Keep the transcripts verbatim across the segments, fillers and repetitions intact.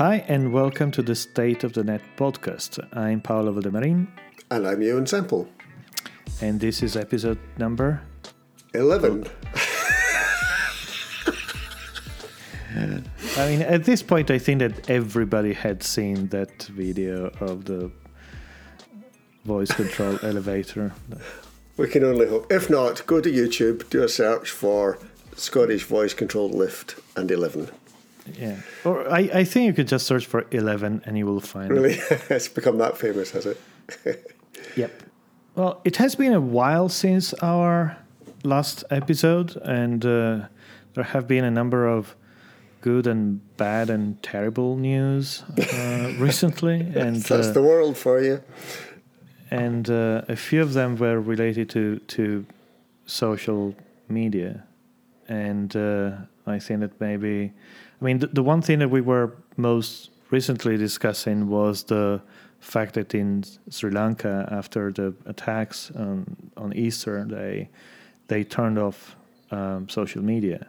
Hi and welcome to the State of the Net podcast. I'm Paolo Valdemarin. And I'm Ewan Semple. And this is episode number... eleven. I mean, at this point I think that everybody had seen that video of the voice control elevator. We can only hope. If not, go to YouTube, do a search for Scottish voice control lift and eleven. Yeah, or I, I think you could just search for eleven and you will find really? it. Really? It's become that famous, has it? Yep. Well, it has been a while since our last episode, and uh, there have been a number of good and bad and terrible news uh, recently. And That's uh, the world for you. And uh, a few of them were related to, to social media. And uh, I think that maybe... I mean, the, the one thing that we were most recently discussing was the fact that in Sri Lanka, after the attacks on, on Easter Day, they turned off um, social media.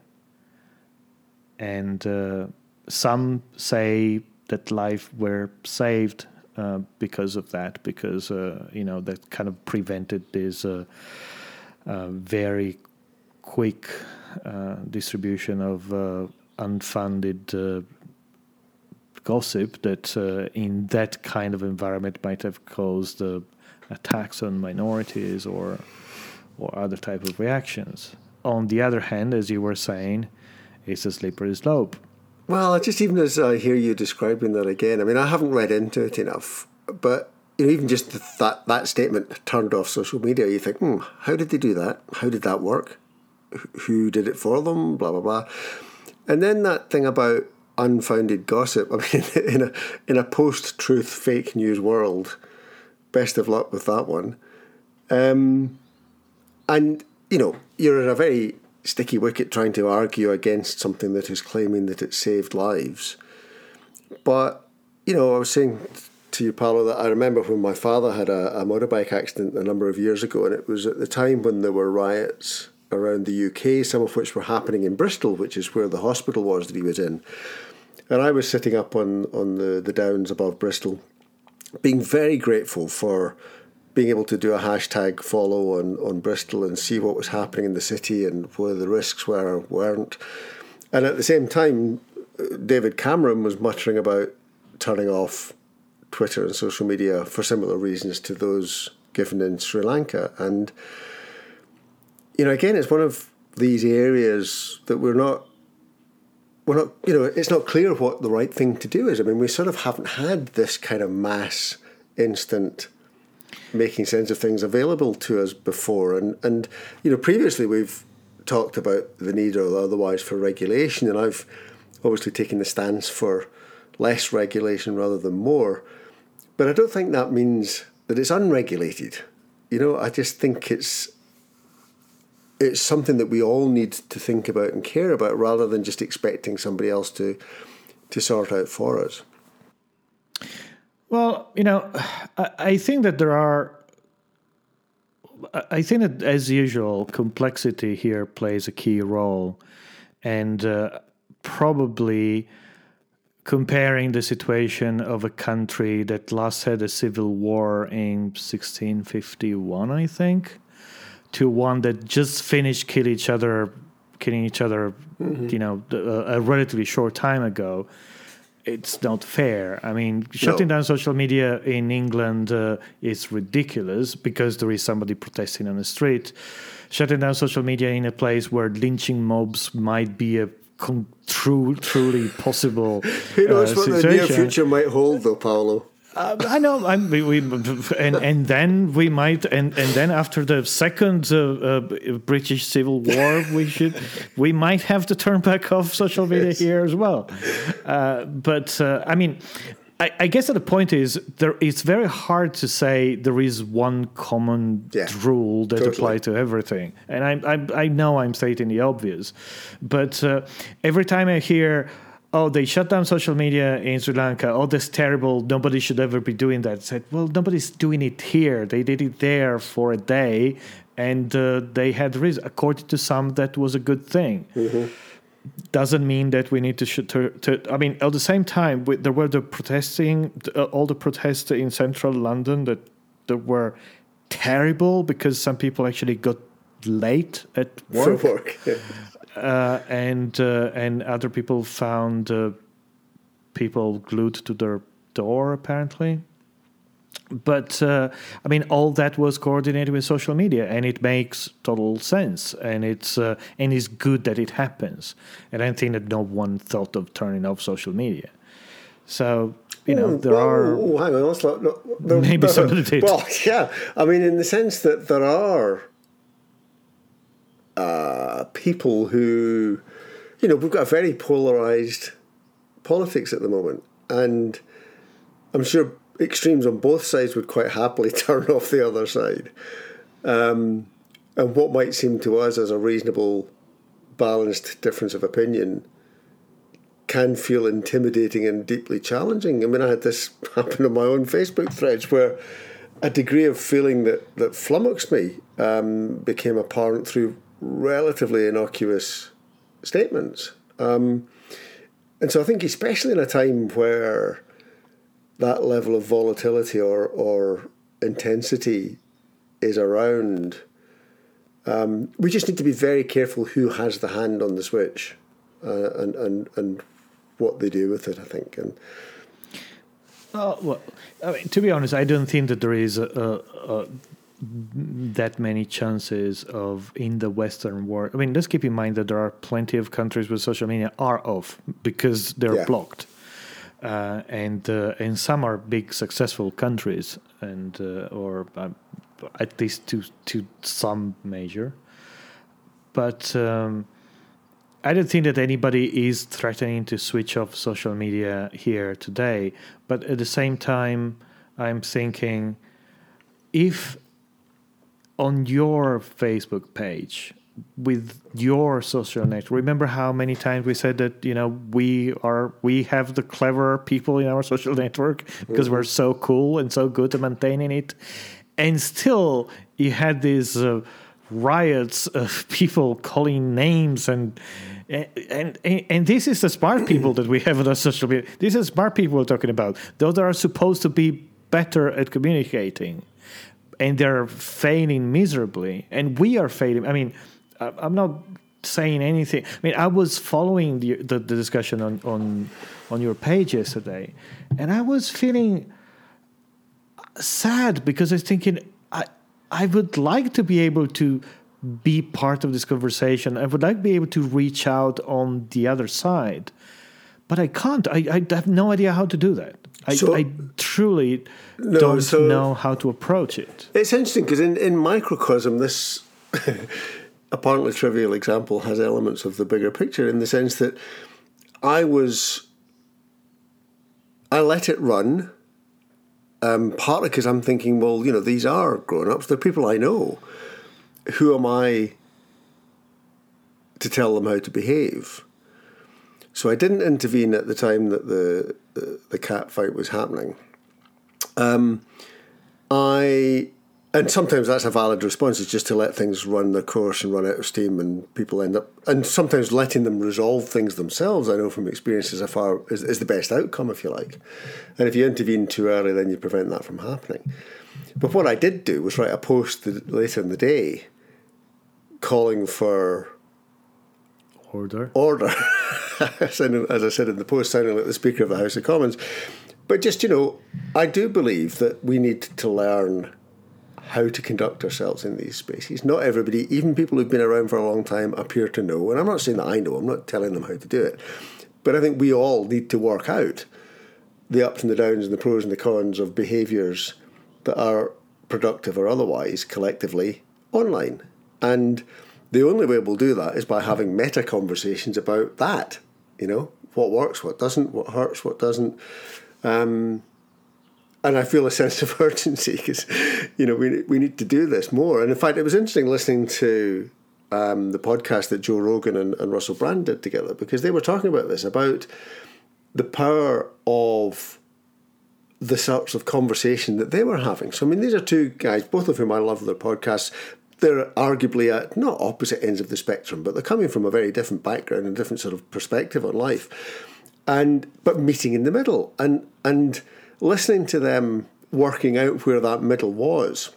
And uh, some say that lives were saved uh, because of that, because, uh, you know, that kind of prevented this uh, uh, very quick uh, distribution of... Uh, unfunded uh, gossip that uh, in that kind of environment might have caused uh, attacks on minorities or or other type of reactions. On the other hand, as you were saying, it's a slippery slope. Well, just even as I hear you describing that again, I mean, I haven't read into it enough, but you know, even just that, that statement, turned off social media, you think, hmm, how did they do that? How did that work? Who did it for them? Blah, blah, blah. And then that thing about unfounded gossip. I mean, in a in a post-truth fake news world, best of luck with that one. Um, and, you know, you're in a very sticky wicket trying to argue against something that is claiming that it saved lives. But, you know, I was saying to you, Paolo, that I remember when my father had a, a motorbike accident a number of years ago, and it was at the time when there were riots around the U K, some of which were happening in Bristol, which is where the hospital was that he was in. And I was sitting up on, on the, the downs above Bristol, being very grateful for being able to do a hashtag follow on, on Bristol and see what was happening in the city and where the risks were or weren't. And at the same time, David Cameron was muttering about turning off Twitter and social media for similar reasons to those given in Sri Lanka. And you know, again, it's one of these areas that we're not, we're not, you know, it's not clear what the right thing to do is. I mean, we sort of haven't had this kind of mass, instant making sense of things available to us before. And, and you know, previously we've talked about the need or otherwise for regulation, and I've obviously taken the stance for less regulation rather than more. But I don't think that means that it's unregulated. You know, I just think it's... it's something that we all need to think about and care about rather than just expecting somebody else to to sort out for us. Well, you know, I, I think that there are... I think that, as usual, complexity here plays a key role. And uh, probably comparing the situation of a country that last had a civil war in sixteen fifty-one, I think, to one that just finished kill each other, killing each other, mm-hmm. you know, a, a relatively short time ago. It's not fair. I mean, shutting no. down social media in England uh, is ridiculous because there is somebody protesting on the street. Shutting down social media in a place where lynching mobs might be a con- true, truly possible Who knows uh, what situation. The near future might hold, though, Paolo? Uh, I know, I'm, we, we, and and then we might, and, and then after the second uh, uh, British Civil War, we should, we might have to turn back off social media yes. here as well. Uh, but uh, I mean, I, I guess the point is, there it's very hard to say there is one common yeah, rule that totally. applies to everything. And I, I I know I'm stating the obvious, but uh, every time I hear, oh, they shut down social media in Sri Lanka. Oh, that's terrible. Nobody should ever be doing that. I said, well, nobody's doing it here. They did it there for a day, and uh, they had reason. According to some, that was a good thing. Mm-hmm. doesn't mean that we need to, sh- to, to I mean, at the same time, we, there were the protesting, uh, all the protests in central London that, that were terrible because some people actually got late at work. For work. uh, and, uh, and other people found uh, people glued to their door, apparently. But, uh, I mean, all that was coordinated with social media, and it makes total sense, and it's uh, and it's good that it happens. And I think that no one thought of turning off social media. So, you know, ooh, there well, are... Ooh, hang on, that's not... not there, maybe uh, somebody did. Well, yeah, I mean, in the sense that there are uh, people who... You know, we've got a very polarised politics at the moment, and I'm sure... extremes on both sides would quite happily turn off the other side. Um, and what might seem to us as a reasonable, balanced difference of opinion can feel intimidating and deeply challenging. I mean, I had this happen on my own Facebook threads where a degree of feeling that, that flummoxed me um, became apparent through relatively innocuous statements. Um, and so I think especially in a time where that level of volatility or, or intensity is around. Um, we just need to be very careful who has the hand on the switch uh, and, and and what they do with it, I think. And uh, well, I mean, to be honest, I don't think that there is a, a, a that many chances of in the Western world. I mean, let's keep in mind that there are plenty of countries where social media are off because they're yeah. blocked. Uh, and uh, and some are big successful countries, and uh, or uh, at least to to some measure. But um, I don't think that anybody is threatening to switch off social media here today. But at the same time, I'm thinking, if on your Facebook page, with your social network. Remember how many times we said that, you know, we are we have the clever people in our social network because mm-hmm. we're so cool and so good at maintaining it. And still, you had these uh, riots of people calling names, and and and, and this is the smart people that we have on our social media. This is smart people we're talking about. Those that are supposed to be better at communicating, and they're failing miserably, and we are failing. I mean. I'm not saying anything. I mean, I was following the the, the discussion on, on on your page yesterday, and I was feeling sad because I was thinking I I would like to be able to be part of this conversation. I would like to be able to reach out on the other side, but I can't. I, I have no idea how to do that. I, so, I truly no, don't so know how to approach it. It's interesting because in, in microcosm, this... apparently trivial example has elements of the bigger picture in the sense that I was, I let it run, um, partly because I'm thinking, well, you know, these are grown-ups, they're people I know. Who am I to tell them how to behave? So I didn't intervene at the time that the the, the cat fight was happening. Um, I... And sometimes that's a valid response, is just to let things run their course and run out of steam, and people end up... And sometimes letting them resolve things themselves, I know from experience, is, a far, is, is the best outcome, if you like. And if you intervene too early, then you prevent that from happening. But what I did do was write a post later in the day calling for... Order. Order. As I said in the post, sounding like the Speaker of the House of Commons. But just, you know, I do believe that we need to learn... how to conduct ourselves in these spaces. Not everybody, even people who've been around for a long time, appear to know. And I'm not saying that I know, I'm not telling them how to do it. But I think we all need to work out the ups and the downs and the pros and the cons of behaviours that are productive or otherwise, collectively, online. And the only way we'll do that is by having meta conversations about that. You know, what works, what doesn't, what hurts, what doesn't. Um... And I feel a sense of urgency because, you know, we we need to do this more. And in fact, it was interesting listening to um, the podcast that Joe Rogan and, and Russell Brand did together, because they were talking about this, about the power of the sorts of conversation that they were having. So, I mean, these are two guys, both of whom I love their podcasts. they're arguably at not opposite ends of the spectrum, but they're coming from a very different background and different sort of perspective on life, and but meeting in the middle and and listening to them working out where that middle was,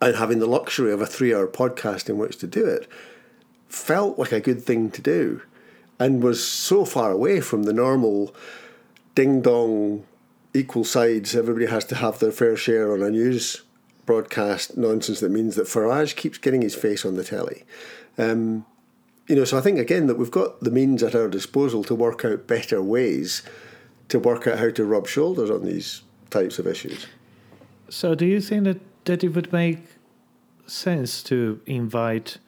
and having the luxury of a three-hour podcast in which to do it, felt like a good thing to do, and was so far away from the normal ding-dong equal sides. Everybody has to have their fair share on a news broadcast nonsense that means that Farage keeps getting his face on the telly. Um, you know, so I think, again, that we've got the means at our disposal to work out better ways to work out how to rub shoulders on these types of issues. So do you think that, that it would make sense to invite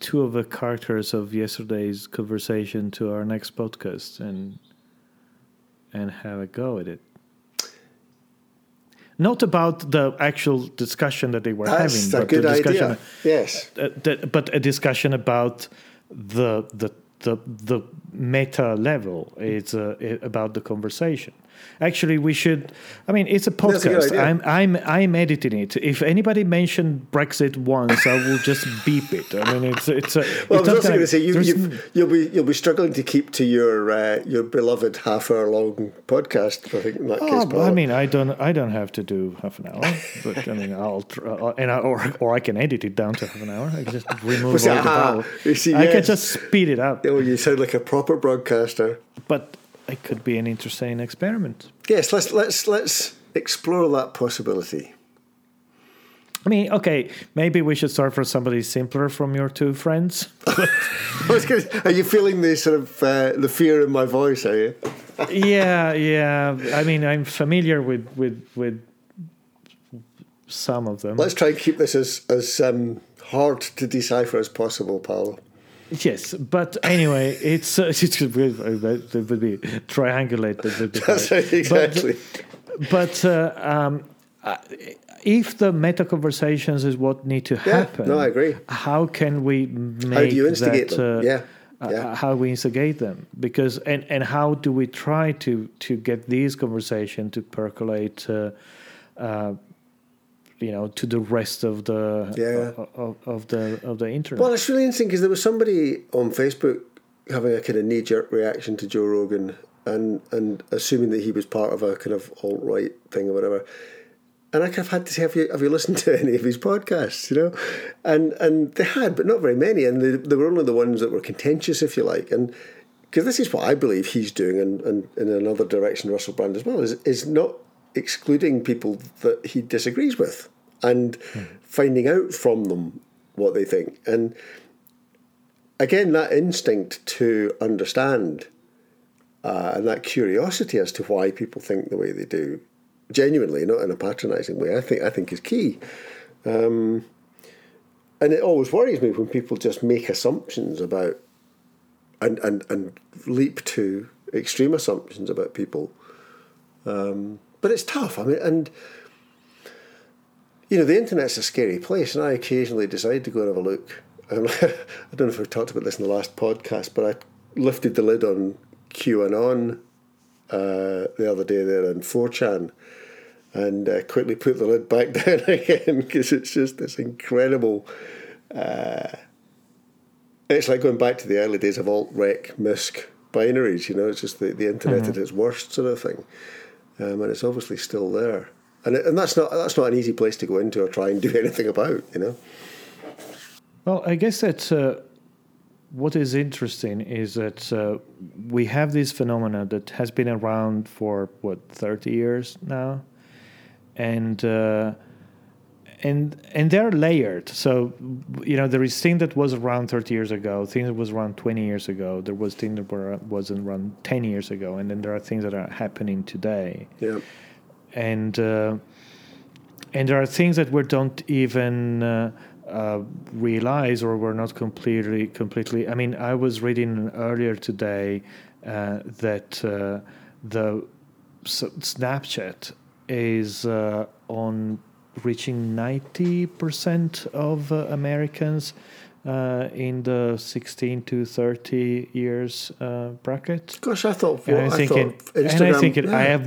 two of the characters of yesterday's conversation to our next podcast and and have a go at it? Not about the actual discussion that they were That's having. That's a good idea, yes. Uh, that, but a discussion about the the the, the meta level. It's uh, it, about the conversation. Actually, we should... I mean, it's a podcast. A I'm I'm I'm editing it. If anybody mentioned Brexit once, I will just beep it. I mean, it's... it's. A, well, it's I was also going to say, you, you've, you'll be you'll be struggling to keep to your uh, your beloved half-hour-long podcast, I think, in that oh, case. But I mean, I don't I don't have to do half an hour. But, I mean, I'll... Uh, and I, or, or I can edit it down to half an hour. I can just remove all the vowel. See, I yes. can just speed it up. Oh, you sound like a proper broadcaster. But... it could be an interesting experiment. Yes, let's let's let's explore that possibility. I mean, okay, maybe we should start for somebody simpler from your two friends. I was gonna, are you feeling the sort of uh, the fear in my voice? Are you? yeah, yeah. I mean, I'm familiar with, with with some of them. Let's try and keep this as as um, hard to decipher as possible, Paolo. Yes, but anyway, it's uh, it would be triangulated. That's right, exactly. But, but uh, um, if the meta conversations is what need to happen, yeah, no, I agree. How can we make how do you instigate that, them? Uh, yeah. Yeah. Uh, how we instigate them? Because and, and how do we try to, to get these conversations to percolate? Uh, uh, you know, to the rest of the yeah. of, of, of the of the internet. Well, it's really interesting because there was somebody on Facebook having a kind of knee-jerk reaction to Joe Rogan and and assuming that he was part of a kind of alt-right thing or whatever. And I kind of had to say, have you have you listened to any of his podcasts, you know? And and they had, but not very many. And they, they were only the ones that were contentious, if you like. And because this is what I believe he's doing, and, and in another direction, Russell Brand as well, is is not... excluding people that he disagrees with and mm. finding out from them what they think. And again, that instinct to understand uh, and that curiosity as to why people think the way they do, genuinely, not in a patronising way, I think I think is key. Um, and it always worries me when people just make assumptions about and, and, and leap to extreme assumptions about people. Um But it's tough. I mean, and, you know, the internet's a scary place, and I occasionally decide to go and have a look. And I don't know if we've talked about this in the last podcast, but I lifted the lid on QAnon uh, the other day there on four chan and uh, quickly put the lid back down again because it's just this incredible... Uh, it's like going back to the early days of alt-rec, misc binaries, you know, it's just the, the internet mm-hmm. at its worst sort of thing. Um, and it's obviously still there, and it, and that's not that's not an easy place to go into or try and do anything about, you know. Well, I guess that uh, what is interesting is that uh, we have this phenomena that has been around for what thirty years now, and uh, and and they're layered. So you know, there is thing that was around thirty years ago, things that was around twenty years ago, there was things that were wasn't around ten years ago, and then there are things that are happening today. Yeah. And uh, and there are things that we don't even uh, uh, realize, or we're not completely completely. I mean, I was reading earlier today uh, that uh, the so Snapchat is uh, on. reaching ninety percent of uh, Americans uh, in the sixteen to thirty years uh, bracket. Gosh, I thought... Well, and I, I think thought it, Instagram... And I think it, yeah. I have...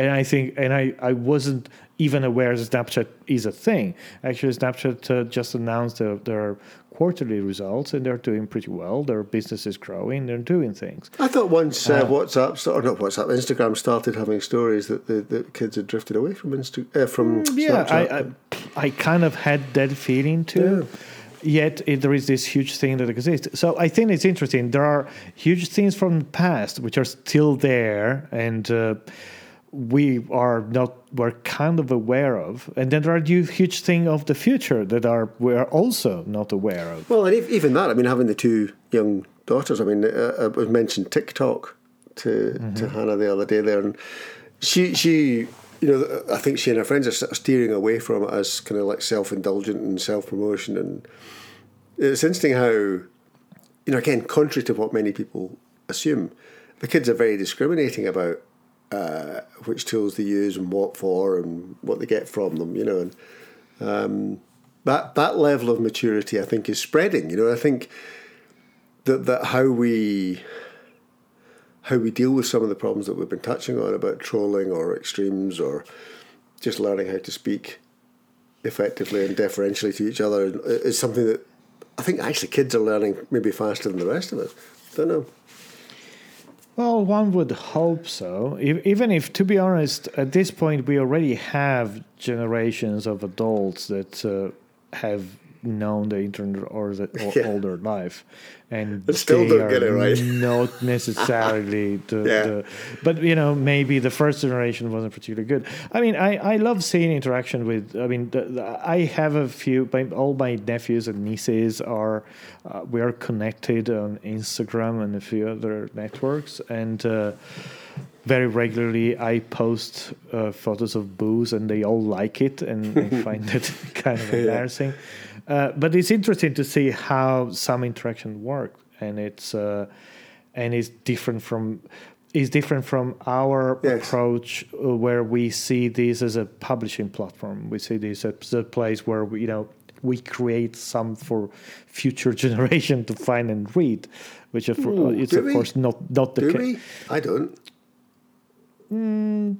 and I think, and I, I wasn't even aware that Snapchat is a thing. Actually, Snapchat uh, just announced their, their quarterly results, and they're doing pretty well. Their business is growing. They're doing things. I thought once uh, uh, WhatsApp, or not WhatsApp, Instagram started having stories that the, the kids had drifted away from Insta, uh, from yeah, Snapchat. I, I, I kind of had that feeling too. Yeah. Yet it, there is this huge thing that exists. So I think it's interesting. There are huge things from the past which are still there, and uh, we are not we're kind of aware of. And then there are new huge things of the future that are we're also not aware of. Well, and if, even that. I mean, having the two young daughters. I mean, uh, I mentioned TikTok to mm-hmm. to Hannah the other day there, and she she. You know, I think she and her friends are steering away from it as kind of like self-indulgent and self-promotion. And it's interesting how, you know, again, contrary to what many people assume, the kids are very discriminating about uh, which tools they use and what for and what they get from them, you know. And um, that that level of maturity, I think, is spreading. You know, I think that, that how we... how we deal with some of the problems that we've been touching on about trolling or extremes or just learning how to speak effectively and deferentially to each other is something that I think actually kids are learning maybe faster than the rest of us. I don't know. Well, one would hope so. If, even if, to be honest, at this point we already have generations of adults that uh, have known the internet or the or yeah. older life, and but still don't get it right. Not necessarily, the, yeah. the, but you know, maybe the first generation wasn't particularly good. I mean, I, I love seeing interaction with. I mean, the, the, I have a few. My, all my nephews and nieces are uh, we are connected on Instagram and a few other networks, and uh, very regularly I post uh, photos of booze, and they all like it, and I find it kind of embarrassing. Yeah. Uh, but it's interesting to see how some interaction works, and it's uh, and it's different from is different from our yes. approach, uh, where we see this as a publishing platform. We see this as a place where we, you know we create some for future generation to find and read, which of, Ooh, it's of we? course not not the case. I don't. Mm.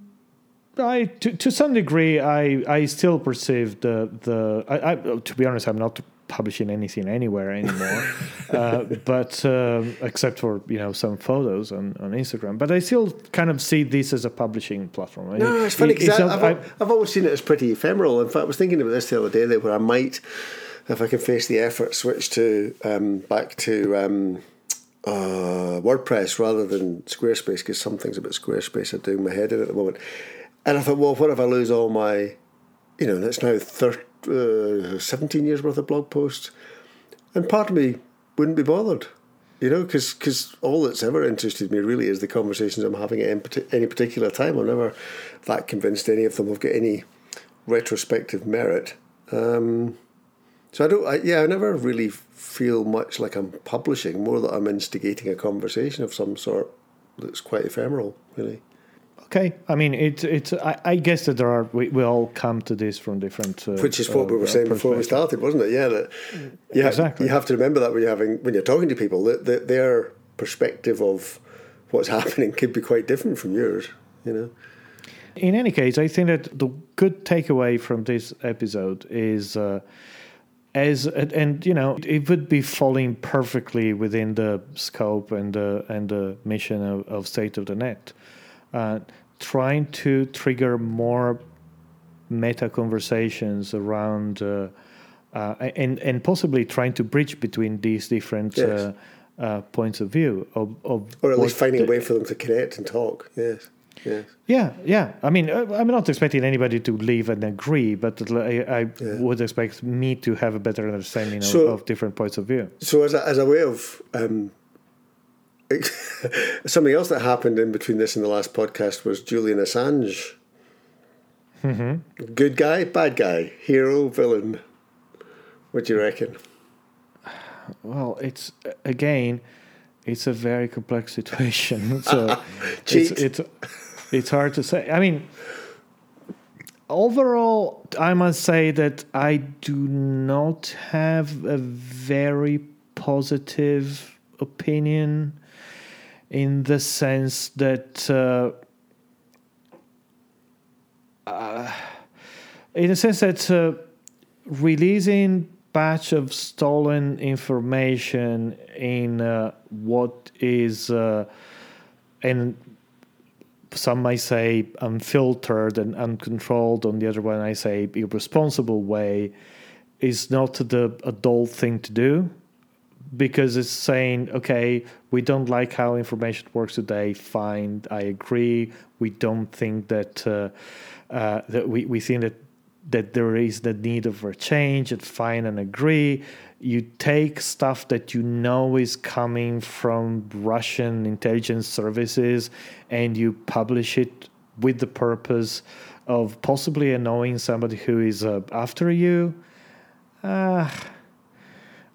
I, to, to some degree, I, I still perceive the... the I, I, to be honest, I'm not publishing anything anywhere anymore, uh, but um, except for, you know, some photos on, on Instagram. But I still kind of see this as a publishing platform. No, it, it's funny, because it, I've, I've, I've always seen it as pretty ephemeral. In fact, I was thinking about this the other day, that where I might, if I can face the effort, switch to um, back to... Um, Uh, WordPress rather than Squarespace, because some things about Squarespace are doing my head in at the moment. And I thought, well, what if I lose all my, you know, that's now thirty, uh, seventeen years worth of blog posts? And part of me wouldn't be bothered, you know, because because all that's ever interested me really is the conversations I'm having at any particular time. I'm never that convinced any of them have got any retrospective merit. Um So I don't, I, yeah, I never really feel much like I'm publishing, more that I'm instigating a conversation of some sort that's quite ephemeral, really. Okay, I mean, it's, it's, I, I guess that there are, we, we all come to this from different... Uh, Which is what uh, we were saying before we started, wasn't it? Yeah, that you exactly. Ha- you have to remember that when you're having, when you're talking to people, that, that their perspective of what's happening could be quite different from yours, you know. In any case, I think that the good takeaway from this episode is... Uh, As and you know, it would be falling perfectly within the scope and the and the mission of, of State of the Net, uh, trying to trigger more meta conversations around uh, uh, and and possibly trying to bridge between these different yes. uh, uh, points of view of, of or at least finding the, a way for them to connect and talk. Yes. Yes. Yeah, yeah. I mean, I'm not expecting anybody to leave and agree, but I, I yeah. would expect me to have a better understanding so, of, of different points of view. So as a, as a way of... Um, something else that happened in between this and the last podcast was Julian Assange. Mm-hmm. Good guy, bad guy, hero, villain. What do you reckon? Well, it's, again... It's a very complex situation. So it's, it's it's hard to say. I mean, overall, I must say that I do not have a very positive opinion in the sense that uh, uh, in a sense that uh, releasing batch of stolen information in uh, what is uh, and some might say unfiltered and uncontrolled, on the other one I say irresponsible way, is not the adult thing to do, because it's saying, okay, we don't like how information works today, fine, I agree, we don't think that uh, uh, that we, we think that that there is the need of a change, and fine and agree. You take stuff that you know is coming from Russian intelligence services and you publish it with the purpose of possibly annoying somebody who is uh, after you. Uh,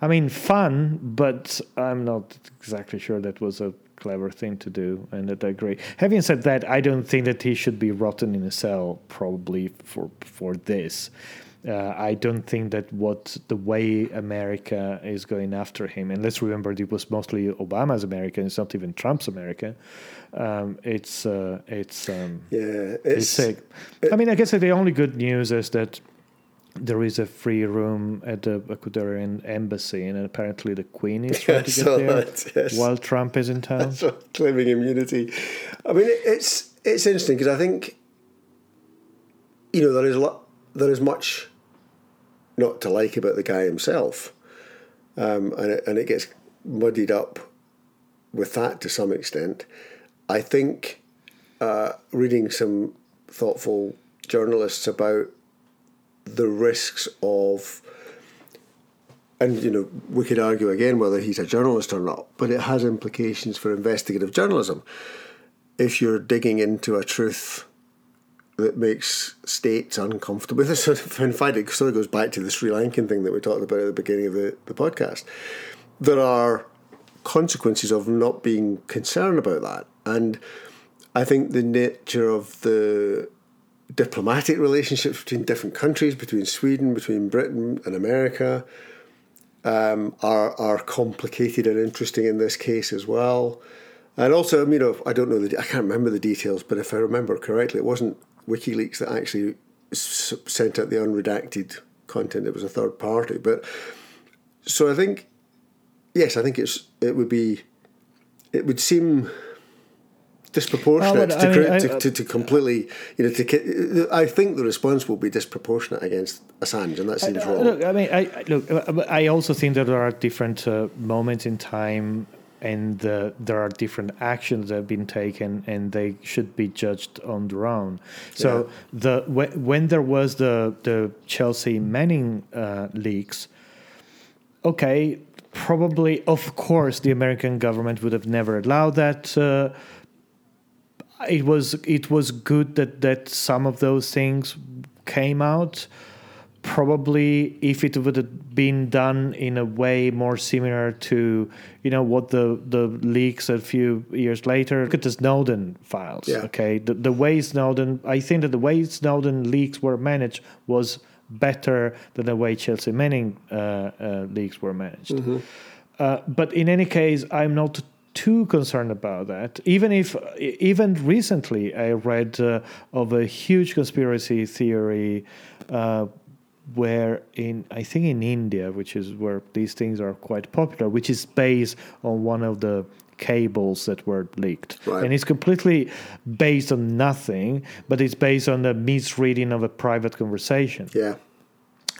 I mean, fun, but I'm not exactly sure that was a clever thing to do, and that I agree. Having said that, I don't think that he should be rotten in a cell, probably for for this. Uh, I don't think that what the way America is going after him, and let's remember it was mostly Obama's America, it's not even Trump's America. Um, it's uh, it's um, yeah, it's, it's sick. It, I mean, I guess the only good news is that there is a free room at the Ecuadorian embassy, and apparently the Queen is trying to get there that, yes. while Trump is in town. That's right, claiming immunity. I mean, it's it's interesting because I think, you know, there is lo- there is much not to like about the guy himself, um, and it, and it gets muddied up with that to some extent. I think uh, reading some thoughtful journalists about the risks of, and you know, we could argue again whether he's a journalist or not, but it has implications for investigative journalism. If you're digging into a truth that makes states uncomfortable, this sort of, in fact, it sort of goes back to the Sri Lankan thing that we talked about at the beginning of the, the podcast. There are consequences of not being concerned about that, and I think the nature of the diplomatic relationships between different countries, between Sweden, between Britain and America, um, are are complicated and interesting in this case as well. And also, you know, I don't know, the, I can't remember the details, but if I remember correctly, it wasn't WikiLeaks that actually s- sent out the unredacted content. It was a third party. But so I think, yes, I think it's it would be, it would seem disproportionate oh, to, I mean, I, to, to, to completely, you know, to, I think the response will be disproportionate against Assange, and that seems I, wrong. Look, I mean, I, look, I also think that there are different uh, moments in time, and uh, there are different actions that have been taken, and they should be judged on their own. So yeah. the when, when there was the the Chelsea Manning uh, leaks, okay, probably, of course, the American government would have never allowed that. Uh, It was it was good that, that some of those things came out. Probably if it would have been done in a way more similar to, you know, what the, the leaks a few years later. Look at the Snowden files, yeah. okay? The, the way Snowden... I think that the way Snowden leaks were managed was better than the way Chelsea Manning uh, uh, leaks were managed. Mm-hmm. Uh, but in any case, I'm not too concerned about that. Even if, even recently, I read uh, of a huge conspiracy theory, uh, where in I think in India, which is where these things are quite popular, which is based on one of the cables that were leaked, right. and it's completely based on nothing, but it's based on the misreading of a private conversation. Yeah.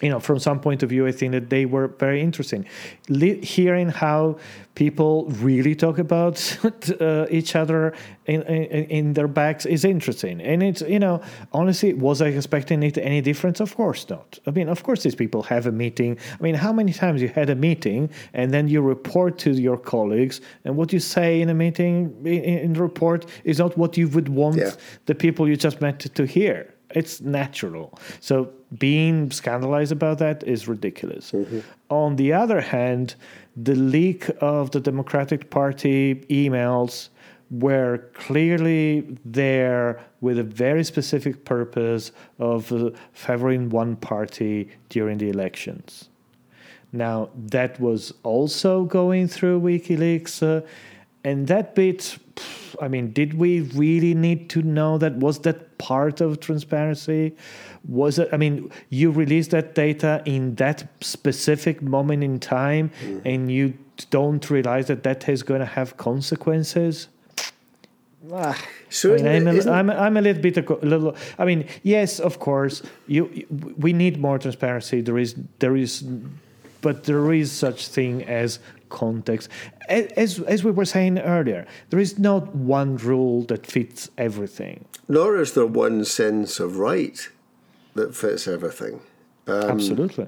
You know, from some point of view, I think that they were very interesting. Le- hearing how people really talk about uh, each other in, in in their backs is interesting. And it's, you know, honestly, was I expecting it any difference? Of course not. I mean, of course these people have a meeting. I mean, how many times you had a meeting and then you report to your colleagues, and what you say in a meeting, in, in the report, is not what you would want yeah. the people you just met to, to hear. It's natural. So being scandalized about that is ridiculous. Mm-hmm. On the other hand, the leak of the Democratic Party emails were clearly there with a very specific purpose of uh, favoring one party during the elections. Now, that was also going through WikiLeaks, uh, And that bit, I mean, did we really need to know that? Was that part of transparency? Was it, I mean, you released that data in that specific moment in time, mm. and you don't realize that that is going to have consequences? Ah, so I mean, I'm, a, I'm, I'm a little bit a little. I mean, yes, of course, you. We need more transparency. There is, there is, but there is such thing as context. As as we were saying earlier, there is not one rule that fits everything. Nor is there one sense of right that fits everything. Um, Absolutely.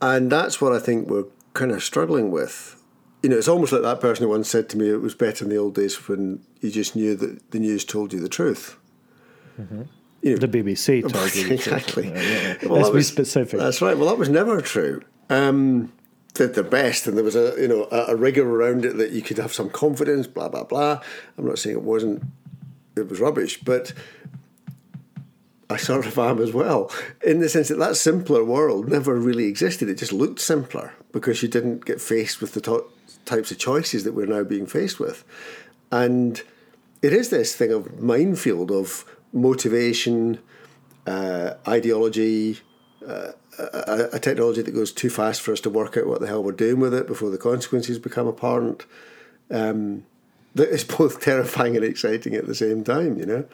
And that's what I think we're kind of struggling with. You know, it's almost like that person who once said to me, it was better in the old days when you just knew that the news told you the truth. Mm-hmm. You know, the B B C told you the truth. Exactly. Yeah, yeah. Well, Let's that was, be specific. That's right. Well, that was never true. Um, did the best, and there was a, you know, a, a rigour around it that you could have some confidence, blah, blah, blah. I'm not saying it wasn't, it was rubbish, but I sort of am as well, in the sense that that simpler world never really existed. It just looked simpler because you didn't get faced with the to- types of choices that we're now being faced with. And it is this thing of minefield of motivation, uh, ideology, uh, a, a technology that goes too fast for us to work out what the hell we're doing with it before the consequences become apparent. Um, that is both terrifying and exciting at the same time, you know?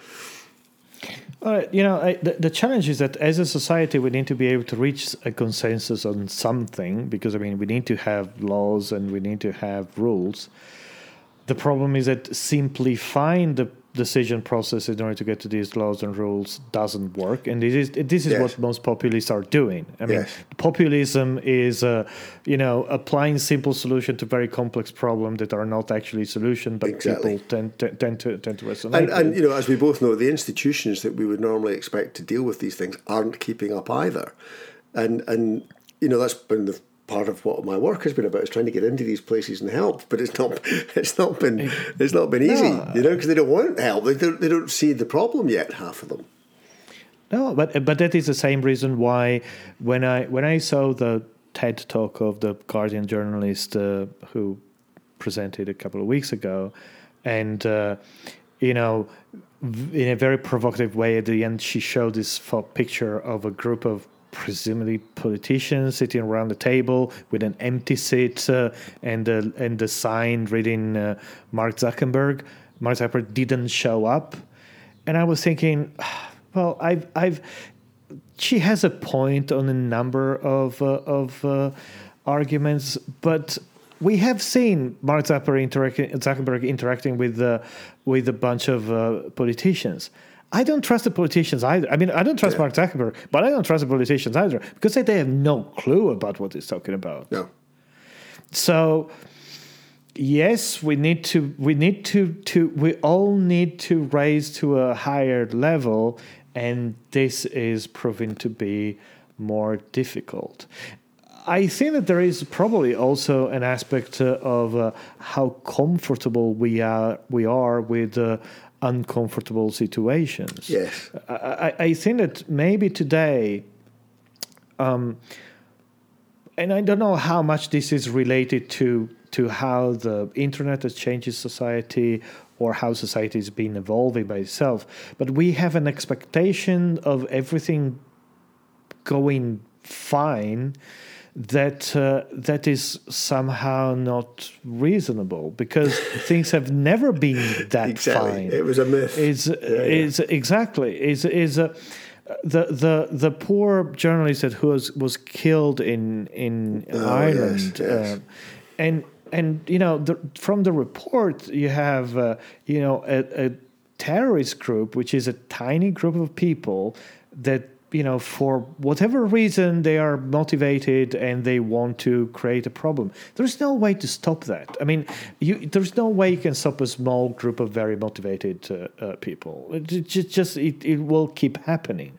All right, you know, I, the, the challenge is that as a society we need to be able to reach a consensus on something, because, I mean, we need to have laws and we need to have rules. The problem is that simplifying the decision process in order to get to these laws and rules doesn't work, and this is this is yes. what most populists are doing. I mean, yes. populism is, uh, you know, applying simple solution to very complex problems that are not actually solution, but exactly. people tend, tend, tend to tend to resonate. And, and you know, as we both know, the institutions that we would normally expect to deal with these things aren't keeping up either, and and you know that's been the part of what my work has been about, is trying to get into these places and help, but it's not it's not been it's not been easy, no. you know, because they don't want help. They don't, they don't see the problem yet, half of them. No, but but that is the same reason why when I when I saw the TED talk of the Guardian journalist uh, who presented a couple of weeks ago, and uh, you know, in a very provocative way at the end, she showed this picture of a group of presumably politicians sitting around the table with an empty seat uh, and uh, and the sign reading uh, Mark Zuckerberg. Mark Zuckerberg didn't show up, and I was thinking, well, I've I've she has a point on a number of uh, of uh, arguments, but we have seen Mark Zuckerberg interacting Zuckerberg interacting with uh, with a bunch of uh, politicians. I don't trust the politicians either. I mean, I don't trust yeah. Mark Zuckerberg, but I don't trust the politicians either, because they have no clue about what he's talking about. No. So, yes, we need to. We need to. To. We all need to raise to a higher level, and this is proving to be more difficult. I think that there is probably also an aspect uh, of uh, how comfortable we are. We are with. Uh, uncomfortable situations. Yes. I, I, I think that maybe today, um, and I don't know how much this is related to to how the internet has changed society or how society has been evolving by itself, but we have an expectation of everything going fine that uh, that is somehow not reasonable, because things have never been that exactly. fine. It was a myth. Is yeah, is yeah. exactly is is uh, the the the poor journalist that who was, was killed in in oh, Ireland, yes, yes. Uh, and and you know the, from the report you have uh, you know a, a terrorist group, which is a tiny group of people that. You know, for whatever reason, they are motivated and they want to create a problem. There's no way to stop that. I mean, you, there's no way you can stop a small group of very motivated uh, uh, people. It just, just it, it will keep happening.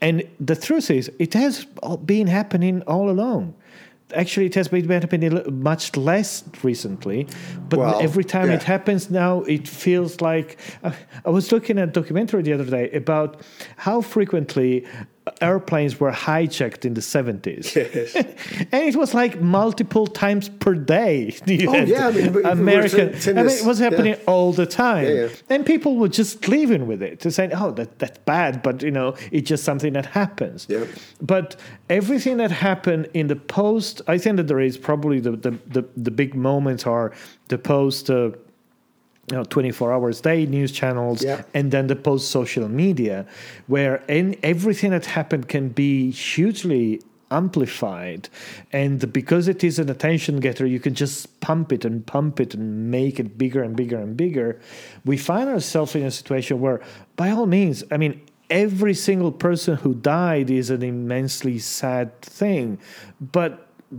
And the truth is, it has been happening all along. Actually, it has been happening much less recently, but well, every time yeah. it happens now, it feels like... I was looking at a documentary the other day about how frequently airplanes were hijacked in the seventies. Yes. And it was like multiple times per day. Oh, yeah. I mean, American. We I mean, it was happening yeah. all the time. Yeah, yeah. And people were just living with it. They're saying, oh, that, that's bad, but, you know, it's just something that happens. Yeah. But everything that happened in the post, I think that there is probably the, the, the, the big moments are the post... Uh, You know, twenty-four hours a day, news channels, yeah. and then the post-social media, where in, everything that happened can be hugely amplified. And because it is an attention getter, you can just pump it and pump it and make it bigger and bigger and bigger. We find ourselves in a situation where, by all means, I mean, every single person who died is an immensely sad thing. But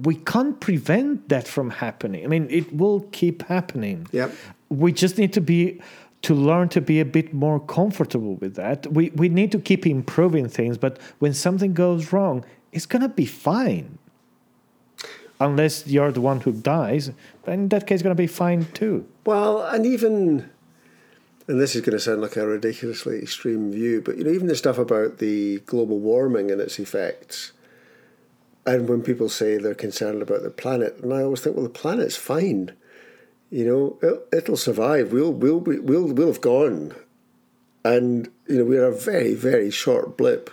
we can't prevent that from happening. I mean, it will keep happening. Yep. We just need to be to learn to be a bit more comfortable with that. We we need to keep improving things, but when something goes wrong, it's gonna be fine. Unless you're the one who dies, then in that case, it's gonna be fine too. Well, and even, and this is gonna sound like a ridiculously extreme view, but you know, even the stuff about the global warming and its effects. And when people say they're concerned about the planet, and I always think, well, the planet's fine. You know, it'll, it'll survive. We'll we'll we'll we'll have gone, and you know, we're a very very short blip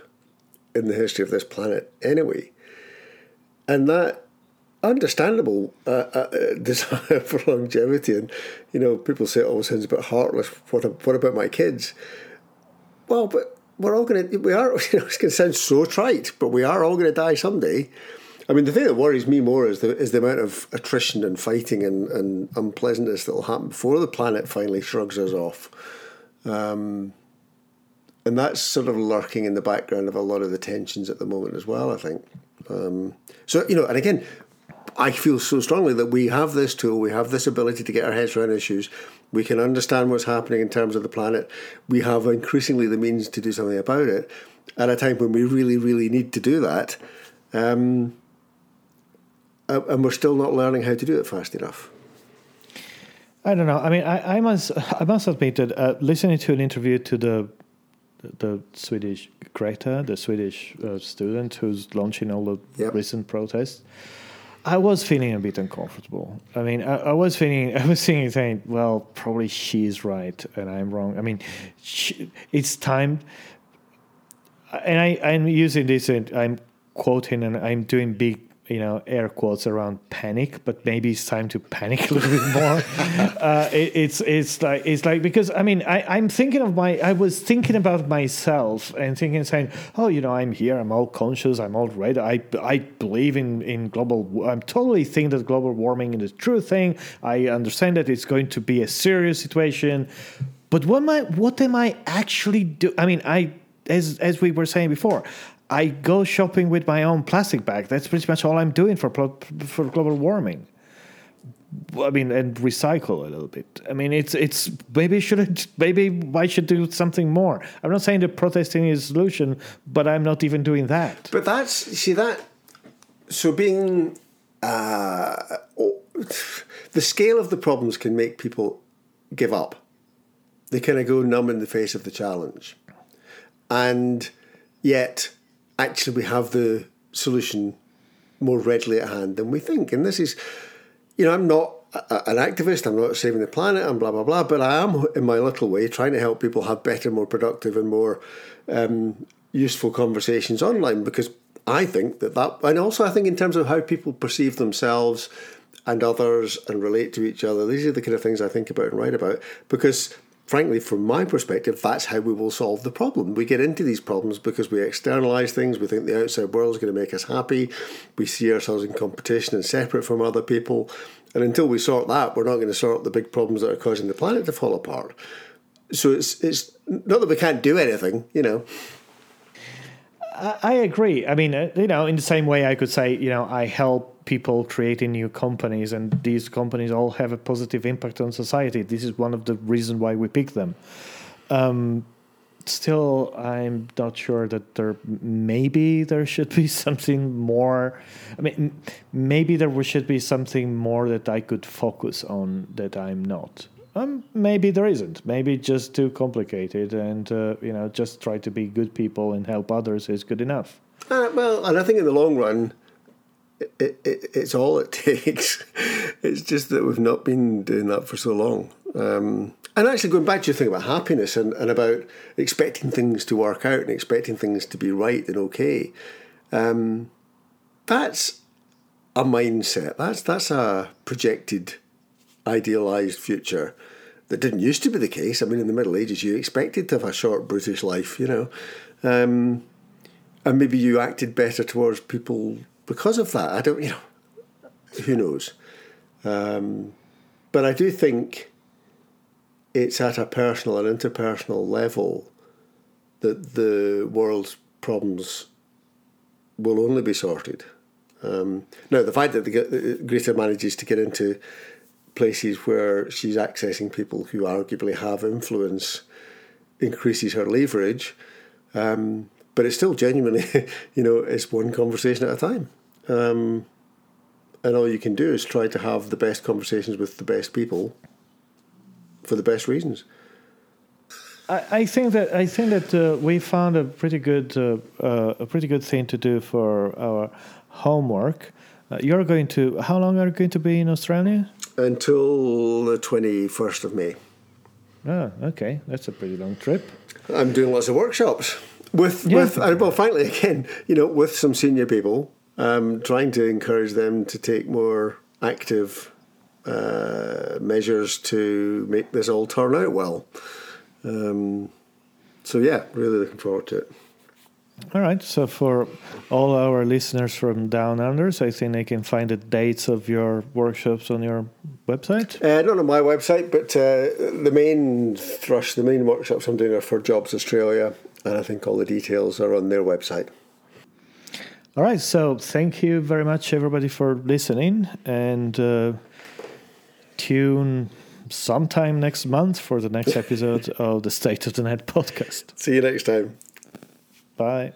in the history of this planet anyway. And that understandable uh, uh, desire for longevity, and you know, people say it always sounds a bit heartless. What what about my kids? Well, but. We're all going to, we are, you know, it's going to sound so trite, but we are all going to die someday. I mean, the thing that worries me more is the is the amount of attrition and fighting and, and unpleasantness that will happen before the planet finally shrugs us off. Um, and that's sort of lurking in the background of a lot of the tensions at the moment as well, I think. Um, so, you know, and again, I feel so strongly that we have this tool, we have this ability to get our heads around issues. We can understand what's happening in terms of the planet. We have increasingly the means to do something about it at a time when we really, really need to do that. Um, and we're still not learning how to do it fast enough. I don't know. I mean, I, I must I must admit that uh, listening to an interview to the the Swedish Greta, the Swedish uh, student who's launching all the yep. recent protests, I was feeling a bit uncomfortable. I mean, I, I was feeling, I was thinking, saying, well, probably she's right and I'm wrong. I mean, she, it's time. And I, I'm using this and I'm quoting and I'm doing big, you know, air quotes around panic, but maybe it's time to panic a little bit more. uh, it, it's it's like it's like because I mean I, I'm thinking of my I was thinking about myself and thinking saying oh you know I'm here I'm all conscious I'm all right I I believe in in global I'm totally think that global warming is a true thing. I understand that it's going to be a serious situation, but what am I what am I actually do? I mean I as as we were saying before. I go shopping with my own plastic bag. That's pretty much all I'm doing for pl- for global warming. I mean, and recycle a little bit. I mean, it's it's maybe should it, maybe I should do something more. I'm not saying that protesting is a solution, but I'm not even doing that. But that's see that so being uh, oh, the scale of the problems can make people give up. They kind of go numb in the face of the challenge, and yet. Actually, we have the solution more readily at hand than we think. And this is, you know, I'm not a, an activist, I'm not saving the planet, and blah, blah, blah, but I am, in my little way, trying to help people have better, more productive and more um, useful conversations online because I think that that, and also I think in terms of how people perceive themselves and others and relate to each other, these are the kind of things I think about and write about because... Frankly, from my perspective, that's how we will solve the problem. We get into these problems because we externalise things. We think the outside world is going to make us happy. We see ourselves in competition and separate from other people. And until we sort that, we're not going to sort the big problems that are causing the planet to fall apart. So it's it's not that we can't do anything, you know. I agree. I mean, you know, in the same way I could say, you know, I help people creating new companies and these companies all have a positive impact on society. This is one of the reasons why we pick them. Um, still, I'm not sure that there maybe there should be something more. I mean, maybe there should be something more that I could focus on that I'm not. Um, maybe there isn't. Maybe it's just too complicated, and uh, you know, just try to be good people and help others is good enough. Uh, well, and I think in the long run, it, it, it's all it takes. It's just that we've not been doing that for so long. Um, and actually, going back to your thing about happiness and, and about expecting things to work out and expecting things to be right and okay, um, that's a mindset. That's that's a projected, idealised future that didn't used to be the case. I mean, in the Middle Ages, you expected to have a short, brutish life, you know. Um, and maybe you acted better towards people because of that. I don't, you know, who knows. Um, but I do think it's at a personal and interpersonal level that the world's problems will only be sorted. Um, now, the fact that the, Greta manages to get into places where she's accessing people who arguably have influence increases her leverage, um, but it's still genuinely, you know, it's one conversation at a time. Um, and all you can do is try to have the best conversations with the best people for the best reasons. I, I think that I think that uh, we found a pretty good uh, uh, a pretty good thing to do for our homework. Uh, you're going to how long are you going to be in Australia? Until the twenty-first of May. Oh, okay. That's a pretty long trip. I'm doing lots of workshops with, yeah. with well, frankly, again, you know, with some senior people, um, trying to encourage them to take more active uh, measures to make this all turn out well. Um, so, yeah, really looking forward to it. All right. So for all our listeners from Down Under, so I think they can find the dates of your workshops on your website? Uh, not on my website, but uh, the main thrust, the main workshops I'm doing are for Jobs Australia, and I think all the details are on their website. All right. So thank you very much, everybody, for listening, and uh, tune sometime next month for the next episode of the State of the Net podcast. See you next time. Bye.